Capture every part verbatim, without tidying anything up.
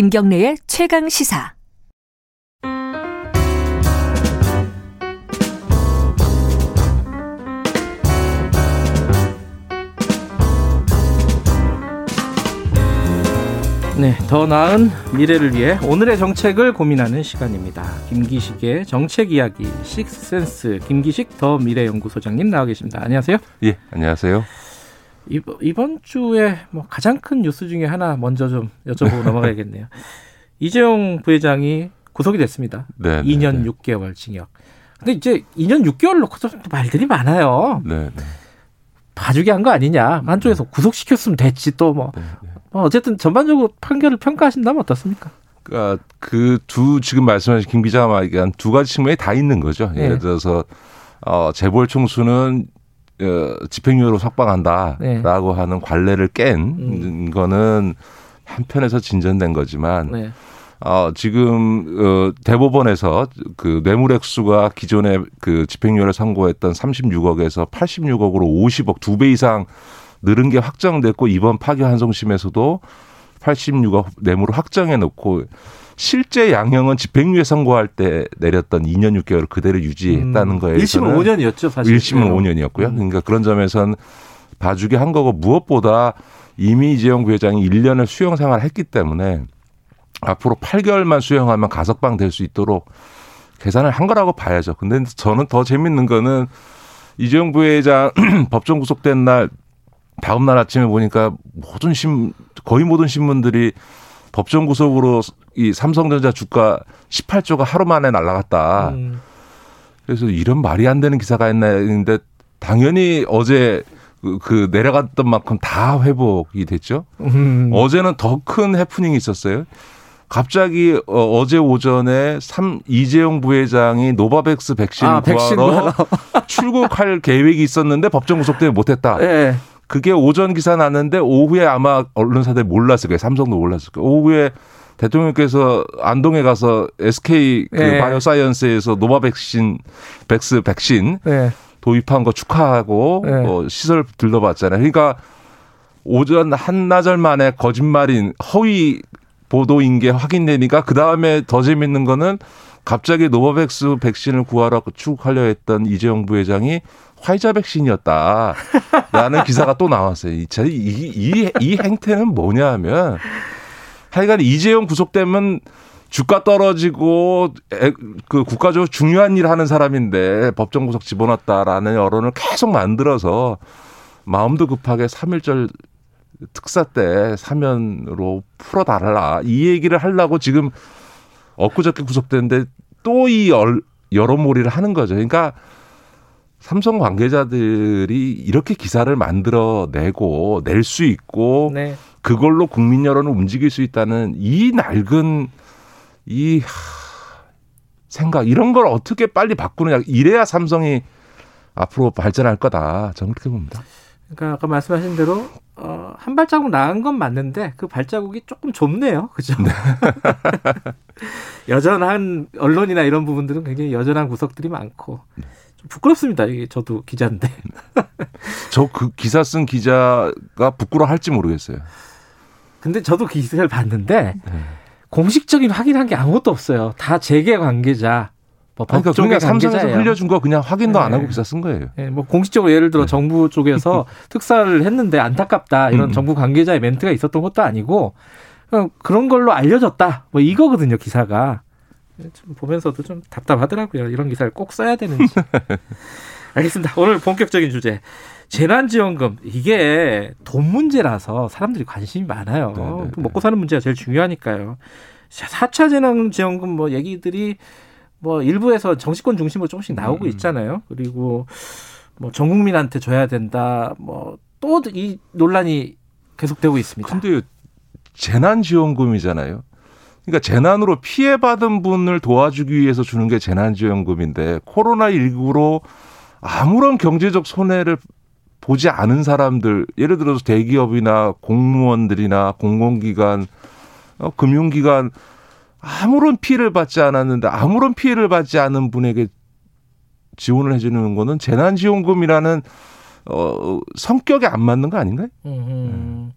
김경래의 최강시사. 네, 더 나은 미래를 위해 오늘의 정책을 고민하는 시간입니다. 김기식의 정책 이야기 식스센스 김기식 더 미래연구소장님 나와 계십니다. 안녕하세요. 예, 안녕하세요. 이번, 이번 주에 뭐 가장 큰 뉴스 중에 하나 먼저 좀 여쭤보고 넘어가야겠네요. 이재용 부회장이 구속이 됐습니다. 네, 이 년 네, 육 개월 징역. 근데 이제 이 년 육 개월 놓고서 말들이 많아요. 네, 네. 봐주게 한 거 아니냐. 한쪽에서 네. 구속시켰으면 됐지 또 뭐. 네, 네. 어쨌든 전반적으로 판결을 평가하신다면 어떻습니까? 그러니까 그 두 지금 말씀하신 김 기자가 말한 두 가지 측면이 다 있는 거죠. 예를 네. 들어서 어, 재벌 총수는 어, 집행유예로 석방한다라고 네. 하는 관례를 깬 음. 거는 한편에서 진전된 거지만 네. 어, 지금 어, 대법원에서 그 뇌물액수가 기존에 그 집행유예를 선고했던 삼십육억에서 팔십육억으로 오십억 두 배 이상 늘은 게 확정됐고 이번 파기환송심에서도 팔십육억 뇌물을 확정해놓고 실제 양형은 집행유예 선고할 때 내렸던 이 년 육 개월을 그대로 유지했다는 거에 있어서는 음, 일심은 오 년이었죠. 사실. 일심은 오 년이었고요. 음. 그러니까 그런 점에서는 봐주게 한 거고 무엇보다 이미 이재용 부회장이 일 년을 수용생활을 했기 때문에 앞으로 팔 개월만 수용하면 가석방 될 수 있도록 계산을 한 거라고 봐야죠. 근데 저는 더 재밌는 거는 이재용 부회장 법정 구속된 날 다음 날 아침에 보니까 모든 신 거의 모든 신문들이 법정 구속으로 이 삼성전자 주가 십팔조가 하루 만에 날아갔다. 음. 그래서 이런 말이 안 되는 기사가 있나 했는데 당연히 어제 그, 그 내려갔던 만큼 다 회복이 됐죠. 음. 어제는 더 큰 해프닝이 있었어요. 갑자기 어, 어제 오전에 삼, 이재용 부회장이 노바백스 백신 아, 구하러 출국할 계획이 있었는데 법정 구속 때문에 못했다. 네. 그게 오전 기사 났는데 오후에 아마 언론사들 몰랐을 거예요. 삼성도 몰랐을 거예요. 오후에 대통령께서 안동에 가서 에스케이 그 네. 바이오사이언스에서 노바백신 백스 백신 네. 도입한 거 축하하고 네. 뭐 시설 들러봤잖아요. 그러니까 오전 한나절 만에 거짓말인 허위 보도인 게 확인되니까 그다음에 더 재밌는 거는 갑자기 노바백스 백신을 구하러 출국하려 했던 이재용 부회장이 화이자 백신이었다라는 기사가 또 나왔어요. 이, 이, 이 행태는 뭐냐 하면 하여간 이재용 구속되면 주가 떨어지고 그 국가적으로 중요한 일 하는 사람인데 법정 구속 집어넣었다라는 여론을 계속 만들어서 마음도 급하게 삼일절 특사 때 사면으로 풀어달라. 이 얘기를 하려고 지금 엊그저께 구속됐는데 또 이 여론몰이를 하는 거죠. 그러니까 삼성 관계자들이 이렇게 기사를 만들어내고 낼 수 있고 네. 그걸로 국민 여론을 움직일 수 있다는 이 낡은 이 생각 이런 걸 어떻게 빨리 바꾸느냐. 이래야 삼성이 앞으로 발전할 거다. 저는 그렇게 봅니다. 그러니까 아까 말씀하신 대로 어, 한 발자국 나은 건 맞는데 그 발자국이 조금 좁네요. 그죠? 네. 여전한 언론이나 이런 부분들은 굉장히 여전한 구석들이 많고 좀 부끄럽습니다. 이게 저도 기자인데. 저 그 기사 쓴 기자가 부끄러워할지 모르겠어요. 근데 저도 그 기사를 봤는데 네. 공식적인 확인한 게 아무것도 없어요. 다 재계 관계자. 그러니까 그냥 삼성에서 흘려준 거 그냥 확인도 네. 안 하고 기사 쓴 거예요. 네. 뭐 공식적으로 예를 들어 네. 정부 쪽에서 특사를 했는데 안타깝다 이런 음. 정부 관계자의 멘트가 있었던 것도 아니고 그냥 그런 걸로 알려졌다 뭐 이거거든요 기사가. 좀 보면서도 좀 답답하더라고요. 이런 기사를 꼭 써야 되는지. 알겠습니다. 오늘 본격적인 주제 재난지원금 이게 돈 문제라서 사람들이 관심이 많아요. 네, 네, 먹고 사는 문제가 제일 중요하니까요. 사 차 재난지원금 뭐 얘기들이 뭐 일부에서 정치권 중심으로 조금씩 나오고 있잖아요. 그리고 뭐 전 국민한테 줘야 된다. 뭐 또 이 논란이 계속되고 있습니다. 근데 재난지원금이잖아요. 그러니까 재난으로 피해받은 분을 도와주기 위해서 주는 게 재난지원금인데 코로나십구로 아무런 경제적 손해를 보지 않은 사람들, 예를 들어서 대기업이나 공무원들이나 공공기관, 어, 금융기관 아무런 피해를 받지 않았는데 아무런 피해를 받지 않은 분에게 지원을 해주는 거는 재난지원금이라는 어, 성격에 안 맞는 거 아닌가요? 음,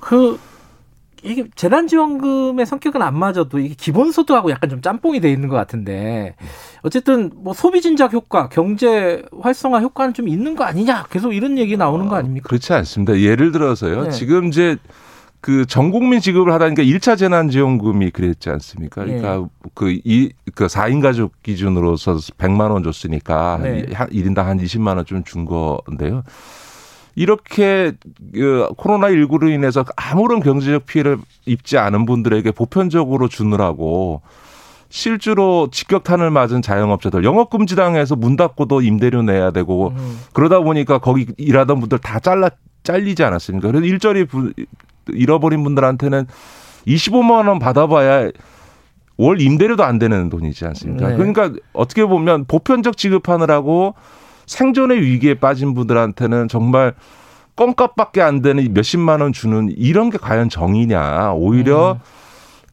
그 이게 재난지원금의 성격은 안 맞아도 이게 기본소득하고 약간 좀 짬뽕이 돼 있는 것 같은데, 어쨌든 뭐 소비진작 효과, 경제 활성화 효과는 좀 있는 거 아니냐, 계속 이런 얘기 나오는 아, 거 아닙니까? 그렇지 않습니다. 예를 들어서요. 네. 지금 이제 그 전국민 지급을 하다니까 일차 재난지원금이 그랬지 않습니까? 그러니까 네. 그, 이, 그 사 인 가족 기준으로서 백만 원 줬으니까 네. 일 인당 한 이십만 원 좀 준 건데요. 이렇게 코로나십구로 인해서 아무런 경제적 피해를 입지 않은 분들에게 보편적으로 주느라고 실제로 직격탄을 맞은 자영업자들, 영업금지 당해서 문 닫고도 임대료 내야 되고 음. 그러다 보니까 거기 일하던 분들 다 잘라, 잘리지 않았습니까? 그래서 일자리 잃어버린 분들한테는 이십오만 원 받아봐야 월 임대료도 안 되는 돈이지 않습니까? 네. 그러니까 어떻게 보면 보편적 지급하느라고 생존의 위기에 빠진 분들한테는 정말 껌값밖에 안 되는 몇십만 원 주는 이런 게 과연 정의냐. 오히려 음.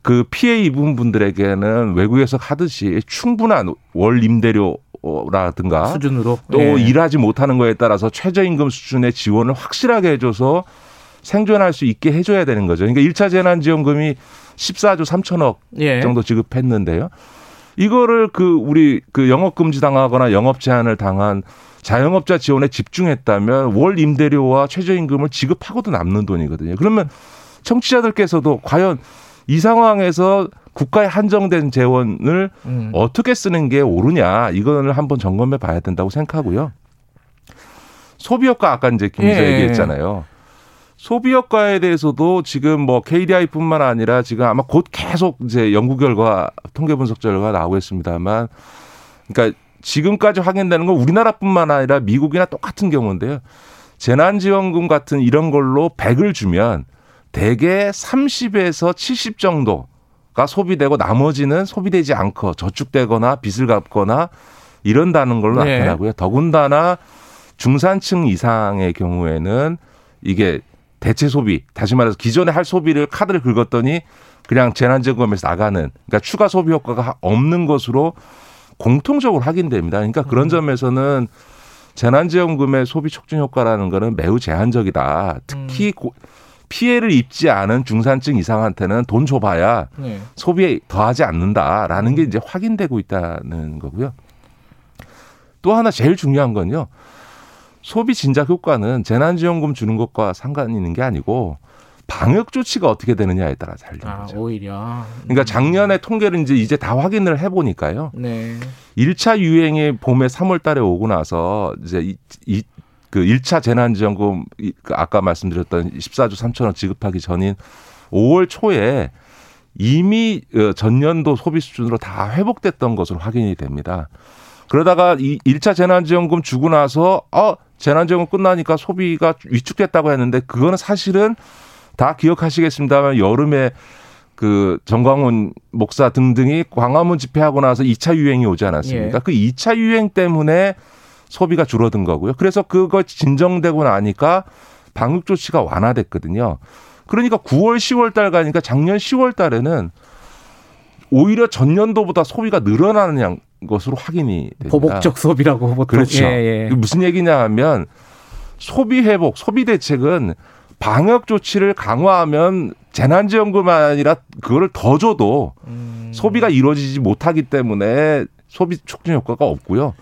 그 피해 입은 분들에게는 외국에서 하듯이 충분한 월 임대료라든가 수준으로 또 네. 일하지 못하는 거에 따라서 최저임금 수준의 지원을 확실하게 해줘서 생존할 수 있게 해줘야 되는 거죠. 그러니까 일차 재난지원금이 십사조 삼천억 예. 정도 지급했는데요. 이거를 그 우리 그 영업금지 당하거나 영업 제한을 당한 자영업자 지원에 집중했다면 월 임대료와 최저임금을 지급하고도 남는 돈이거든요. 그러면 청취자들께서도 과연 이 상황에서 국가에 한정된 재원을 음. 어떻게 쓰는 게 옳으냐, 이거를 한번 점검해 봐야 된다고 생각하고요. 소비효과 아까 이제 김 기자 예. 얘기했잖아요. 소비효과에 대해서도 지금 뭐 케이디아이뿐만 아니라 지금 아마 곧 계속 이제 연구 결과, 통계 분석 결과가 나오겠습니다만, 그러니까 지금까지 확인되는 건 우리나라뿐만 아니라 미국이나 똑같은 경우인데요. 재난지원금 같은 이런 걸로 백을 주면 대개 삼십에서 칠십 정도가 소비되고 나머지는 소비되지 않고 저축되거나 빚을 갚거나 이런다는 걸로 네. 나타나고요. 더군다나 중산층 이상의 경우에는 이게 대체 소비, 다시 말해서 기존에 할 소비를 카드를 긁었더니 그냥 재난지원금에서 나가는, 그러니까 추가 소비 효과가 없는 것으로 공통적으로 확인됩니다. 그러니까 그런 음. 점에서는 재난지원금의 소비 촉진 효과라는 것은 매우 제한적이다. 특히 음. 피해를 입지 않은 중산층 이상한테는 돈 줘봐야 네. 소비에 더하지 않는다라는 게 이제 확인되고 있다는 거고요. 또 하나 제일 중요한 건요. 소비 진작 효과는 재난지원금 주는 것과 상관 있는 게 아니고 방역 조치가 어떻게 되느냐에 따라 달리는 아, 거죠. 오히려. 그러니까 작년에 통계를 이제 이제 다 확인을 해보니까요. 네. 일 차 유행이 봄에 삼월 달에 오고 나서 이제 이, 이, 그 일 차 재난지원금 아까 말씀드렸던 십사조 삼천억 지급하기 전인 오월 초에 이미 전년도 소비 수준으로 다 회복됐던 것으로 확인이 됩니다. 그러다가 이 일 차 재난지원금 주고 나서 어 재난지원금 끝나니까 소비가 위축됐다고 했는데, 그거는 사실은 다 기억하시겠습니다만 여름에 그 전광훈 목사 등등이 광화문 집회하고 나서 이 차 유행이 오지 않았습니까? 예. 그 이 차 유행 때문에 소비가 줄어든 거고요. 그래서 그거 진정되고 나니까 방역 조치가 완화됐거든요. 그러니까 구월, 시월 달 가니까 작년 시월 달에는 오히려 전년도보다 소비가 늘어나는 양 것으로 확인이 됩니다. 보복적 소비라고 보통. 그렇죠. 예, 예. 무슨 얘기냐 하면 소비 회복, 소비 대책은 방역 조치를 강화하면 재난지원금만 아니라 그거를 더 줘도 음. 소비가 이루어지지 못하기 때문에 소비 촉진 효과가 없고요.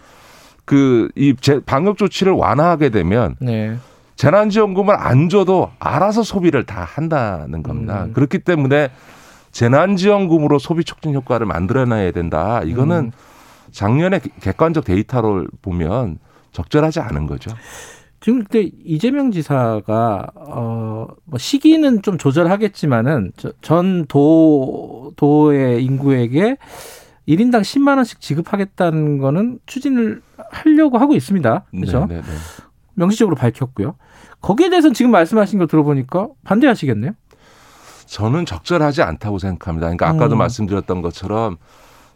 그 이 방역 조치를 완화하게 되면 네. 재난지원금을 안 줘도 알아서 소비를 다 한다는 겁니다. 음. 그렇기 때문에 재난지원금으로 소비 촉진 효과를 만들어내야 된다. 이거는 음. 작년에 객관적 데이터를 보면 적절하지 않은 거죠. 지금 그때 이재명 지사가 어, 뭐 시기는 좀 조절하겠지만은 전 도, 도의 인구에게 일 인당 십만 원씩 지급하겠다는 거는 추진을 하려고 하고 있습니다. 그렇죠? 네네네. 명시적으로 밝혔고요. 거기에 대해서는 지금 말씀하신 거 들어보니까 반대하시겠네요? 저는 적절하지 않다고 생각합니다. 그러니까 아까도 음. 말씀드렸던 것처럼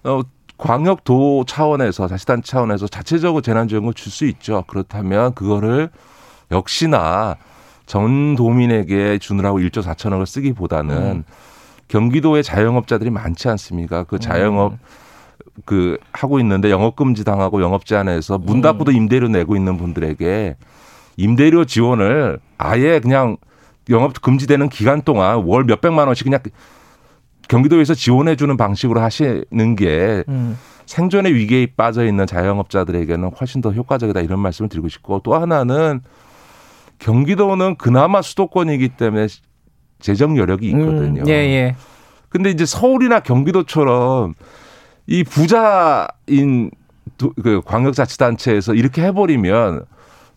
어, 광역도 차원에서, 자치단 차원에서 자체적으로 재난지원금을 줄 수 있죠. 그렇다면 그거를 역시나 전 도민에게 주느라고 일조 사천억을 쓰기보다는 음. 경기도에 자영업자들이 많지 않습니까? 그 자영업 음. 그 하고 있는데 영업금지 당하고 영업 제한해서 문 닫고도 임대료 내고 있는 분들에게 임대료 지원을 아예 그냥 영업 금지되는 기간 동안 월 몇백만 원씩 그냥 경기도에서 지원해 주는 방식으로 하시는 게 음. 생존의 위기에 빠져 있는 자영업자들에게는 훨씬 더 효과적이다 이런 말씀을 드리고 싶고, 또 하나는 경기도는 그나마 수도권이기 때문에 재정 여력이 있거든요. 음, 예, 예. 근데 이제 서울이나 경기도처럼 이 부자인 그 광역자치단체에서 이렇게 해버리면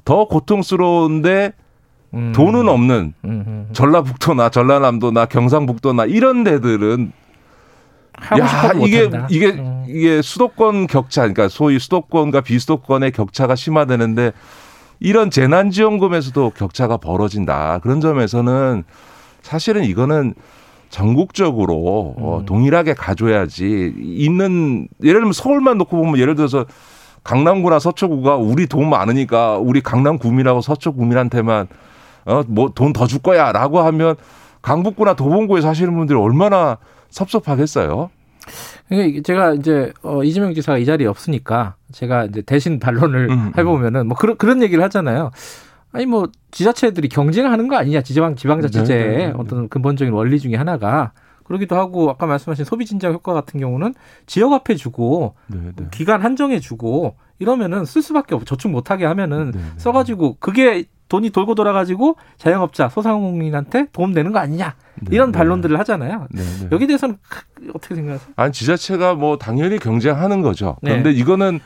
더 고통스러운데 음. 돈은 없는 음. 전라북도나 전라남도나 경상북도나 이런 데들은 야 이게 못한다. 이게 음. 이게 수도권 격차, 그러니까 소위 수도권과 비수도권의 격차가 심화되는데 이런 재난지원금에서도 격차가 벌어진다. 그런 점에서는 사실은 이거는 전국적으로 음. 어, 동일하게 가줘야지. 있는 예를 들면 서울만 놓고 보면 예를 들어서 강남구나 서초구가 우리 돈 많으니까 우리 강남구민하고 서초구민한테만 어, 뭐 돈 더 줄 거야라고 하면 강북구나 도봉구에서 하시는 분들이 얼마나 섭섭하겠어요. 그러니까 제가 이제 이재명 지사가 이 자리에 없으니까 제가 이제 대신 반론을 음, 해보면은 뭐 그런 그런 얘기를 하잖아요. 아니 뭐 지자체들이 경쟁을 하는 거 아니냐, 지방 지방자치제의 네, 네, 네. 어떤 근본적인 원리 중에 하나가 그러기도 하고, 아까 말씀하신 소비 진작 효과 같은 경우는 지역 앞에 주고 네, 네. 기간 한정해 주고 이러면은 쓸 수밖에 없고 저축 못하게 하면은 네, 네. 써가지고 그게 돈이 돌고 돌아가지고 자영업자 소상공인한테 도움되는 거 아니냐 이런 네, 반론들을 네. 하잖아요. 네, 네. 여기 대해서는 어떻게 생각하세요? 아니 지자체가 뭐 당연히 경쟁하는 거죠. 그런데 네. 이거는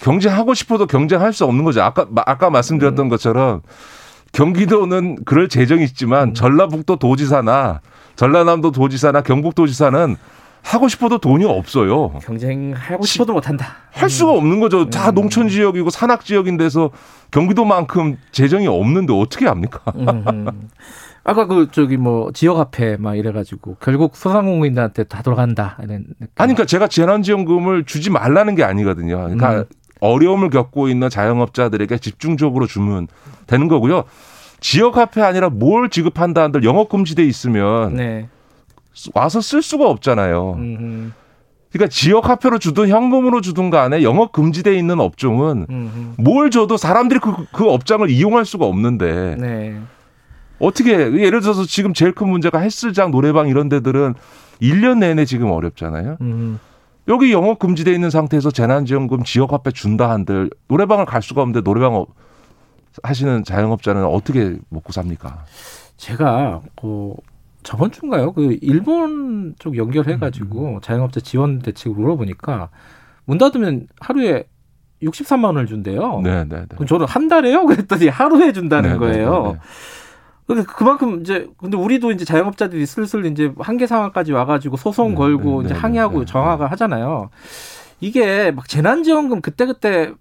경쟁하고 싶어도 경쟁할 수 없는 거죠. 아까 아까 말씀드렸던 것처럼 경기도는 그럴 재정이 있지만 전라북도 도지사나 전라남도 도지사나 경북도지사는 하고 싶어도 돈이 없어요. 경쟁하고 싶어도 못한다. 할 수가 없는 거죠. 다 농촌 지역이고 산악 지역인 데서 경기도만큼 재정이 없는데 어떻게 합니까? 아까 그 저기 뭐 지역 화폐 막 이래가지고 결국 소상공인들한테 다 돌아간다. 이런 느낌. 아니 그러니까 제가 재난지원금을 주지 말라는 게 아니거든요. 그러니까 음. 어려움을 겪고 있는 자영업자들에게 집중적으로 주면 되는 거고요. 지역 화폐 아니라 뭘 지급한다 한들 영업 금지돼 있으면 네. 와서 쓸 수가 없잖아요. 음흠. 그러니까 지역 화폐로 주든 현금으로 주든 간에 영업 금지돼 있는 업종은 음흠. 뭘 줘도 사람들이 그, 그 업장을 이용할 수가 없는데. 네. 어떻게 예를 들어서 지금 제일 큰 문제가 헬스장, 노래방 이런 데들은 일 년 내내 지금 어렵잖아요. 음. 여기 영업 금지되어 있는 상태에서 재난지원금 지역화폐 준다 한들 노래방을 갈 수가 없는데 노래방 하시는 자영업자는 어떻게 먹고 삽니까? 제가 그 저번 주인가요? 그 일본 쪽 연결해가지고 자영업자 지원 대책을 물어보니까 문 닫으면 하루에 육십삼만 원을 준대요. 네, 네, 네. 저는 한 달에요? 그랬더니 하루에 준다는 네, 거예요. 네, 네, 네. 근데 그만큼 이제 근데 우리도 이제 자영업자들이 슬슬 이제 한계 상황까지 와가지고 소송 걸고 네, 네, 이제 항의하고 네, 네, 정화가 네. 하잖아요. 이게 막 재난지원금 그때 그때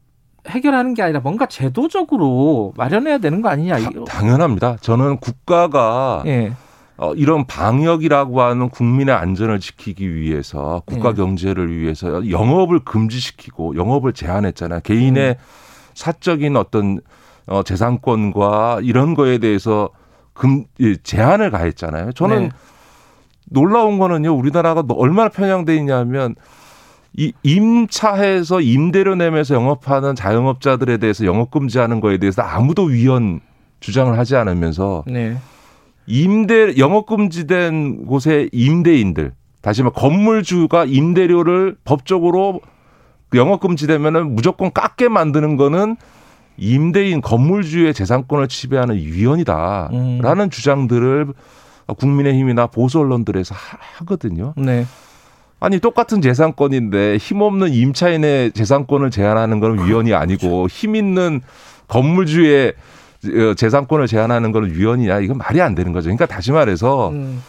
해결하는 게 아니라 뭔가 제도적으로 마련해야 되는 거 아니냐? 다, 당연합니다. 저는 국가가 네. 어, 이런 방역이라고 하는 국민의 안전을 지키기 위해서 국가 네. 경제를 위해서 영업을 금지시키고 영업을 제한했잖아요. 개인의 음. 사적인 어떤 어, 재산권과 이런 거에 대해서 금 제한을 가했잖아요. 저는 네. 놀라운 거는요. 우리나라가 얼마나 편향돼 있냐면 이 임차해서 임대료 내면서 영업하는 자영업자들에 대해서 영업 금지하는 거에 대해서 아무도 위헌 주장을 하지 않으면서 네. 임대 영업 금지된 곳의 임대인들, 다시 말해 건물주가 임대료를 법적으로 영업 금지되면은 무조건 깎게 만드는 거는 임대인 건물주의 재산권을 지배하는 위헌이다라는 음. 주장들을 국민의힘이나 보수 언론들에서 하, 하거든요. 네. 아니 똑같은 재산권인데 힘없는 임차인의 재산권을 제한하는 건 그렇죠. 위헌이 아니고 힘 있는 건물주의 재산권을 제한하는 건 위헌이냐, 이건 말이 안 되는 거죠. 그러니까 다시 말해서 음.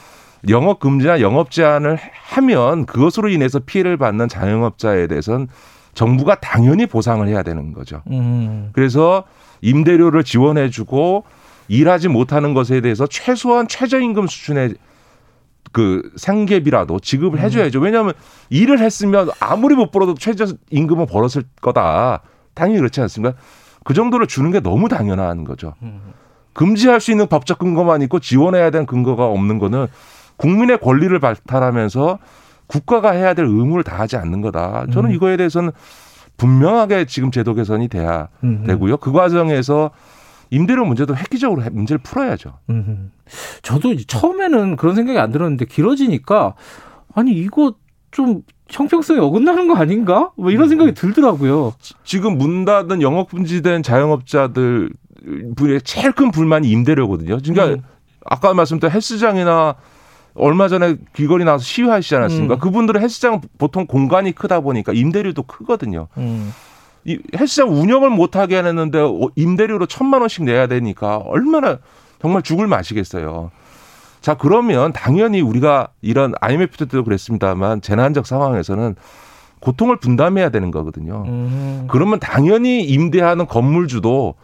영업 금지나 영업 제한을 하면 그것으로 인해서 피해를 받는 자영업자에 대해서는 정부가 당연히 보상을 해야 되는 거죠. 음. 그래서 임대료를 지원해 주고 일하지 못하는 것에 대해서 최소한 최저임금 수준의 그 생계비라도 지급을 해 줘야죠. 왜냐하면 일을 했으면 아무리 못 벌어도 최저임금은 벌었을 거다. 당연히 그렇지 않습니까? 그 정도를 주는 게 너무 당연한 거죠. 금지할 수 있는 법적 근거만 있고 지원해야 되는 근거가 없는 거는 국민의 권리를 발달하면서 국가가 해야 될 의무를 다하지 않는 거다. 저는 이거에 대해서는 분명하게 지금 제도 개선이 돼야 음. 되고요. 그 과정에서 임대료 문제도 획기적으로 문제를 풀어야죠. 음, 저도 처음에는 그런 생각이 안 들었는데 길어지니까 아니 이거 좀 형평성이 어긋나는 거 아닌가? 뭐 이런 생각이 들더라고요. 지금 문 닫은 영업 금지된 자영업자들 분의 제일 큰 불만이 임대료거든요. 그러니까 음. 아까 말씀드린 헬스장이나 얼마 전에 길거리 나와서 시위하시지 않았습니까? 음. 그분들은 헬스장은 보통 공간이 크다 보니까 임대료도 크거든요. 음. 이 헬스장 운영을 못하게 했는데 임대료로 천만 원씩 내야 되니까 얼마나 정말 죽을 맛이겠어요. 자, 그러면 당연히 우리가 이런 아이엠에프 때도 그랬습니다만 재난적 상황에서는 고통을 분담해야 되는 거거든요. 음. 그러면 당연히 임대하는 건물주도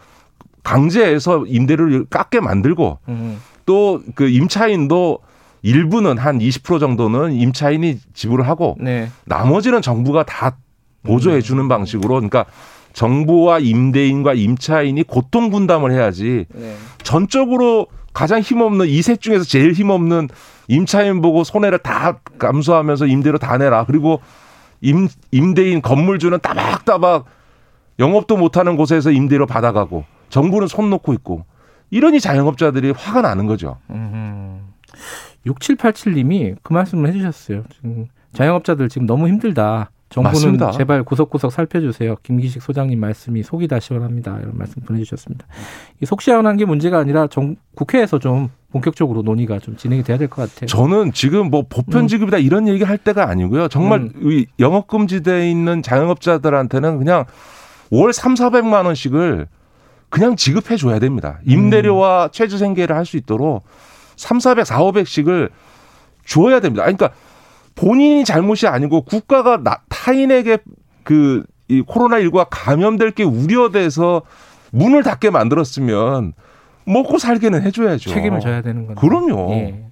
강제해서 임대료를 깎게 만들고 음. 또 그 임차인도 일부는 한 이십 퍼센트 정도는 임차인이 지불을 하고 네. 나머지는 정부가 다 보조해 주는 방식으로 그러니까 정부와 임대인과 임차인이 고통 분담을 해야지 네. 전적으로 가장 힘없는 이 셋 중에서 제일 힘없는 임차인 보고 손해를 다 감수하면서 임대료 다 내라. 그리고 임, 임대인 건물주는 따박따박 영업도 못하는 곳에서 임대료 받아가고 정부는 손 놓고 있고 이러니 자영업자들이 화가 나는 거죠. 음, 육칠팔칠님이 그 말씀을 해주셨어요. 지금 자영업자들 지금 너무 힘들다. 정부는 맞습니다. 제발 구석구석 살펴주세요. 김기식 소장님 말씀이 속이 다 시원합니다. 이런 말씀 보내주셨습니다. 이 속 시원한 게 문제가 아니라 정, 국회에서 좀 본격적으로 논의가 좀 진행이 돼야 될 것 같아요. 저는 지금 뭐 보편지급이다 음. 이런 얘기 할 때가 아니고요. 정말 음. 영업금지대에 있는 자영업자들한테는 그냥 월 삼사백만 원씩을 그냥 지급해 줘야 됩니다. 임대료와 음. 최저생계를 할 수 있도록 삼사백, 사오백씩을 줘야 됩니다. 아니, 그러니까 본인이 잘못이 아니고 국가가 나, 타인에게 그 이 코로나십구가 감염될 게 우려돼서 문을 닫게 만들었으면 먹고 살게는 해줘야죠. 책임을 져야 되는 건데. 그럼요. 예.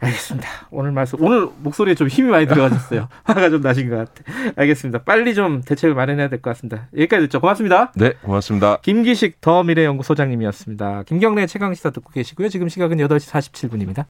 알겠습니다. 오늘 말씀 오늘 목소리에 좀 힘이 많이 들어가셨어요. 화가 좀 나신 것 같아요. 알겠습니다. 빨리 좀 대책을 마련해야 될 것 같습니다. 여기까지 듣죠. 고맙습니다. 네, 고맙습니다. 김기식 더미래연구소장님이었습니다. 김경래 최강시사 듣고 계시고요. 지금 시각은 여덟 시 사십칠 분입니다.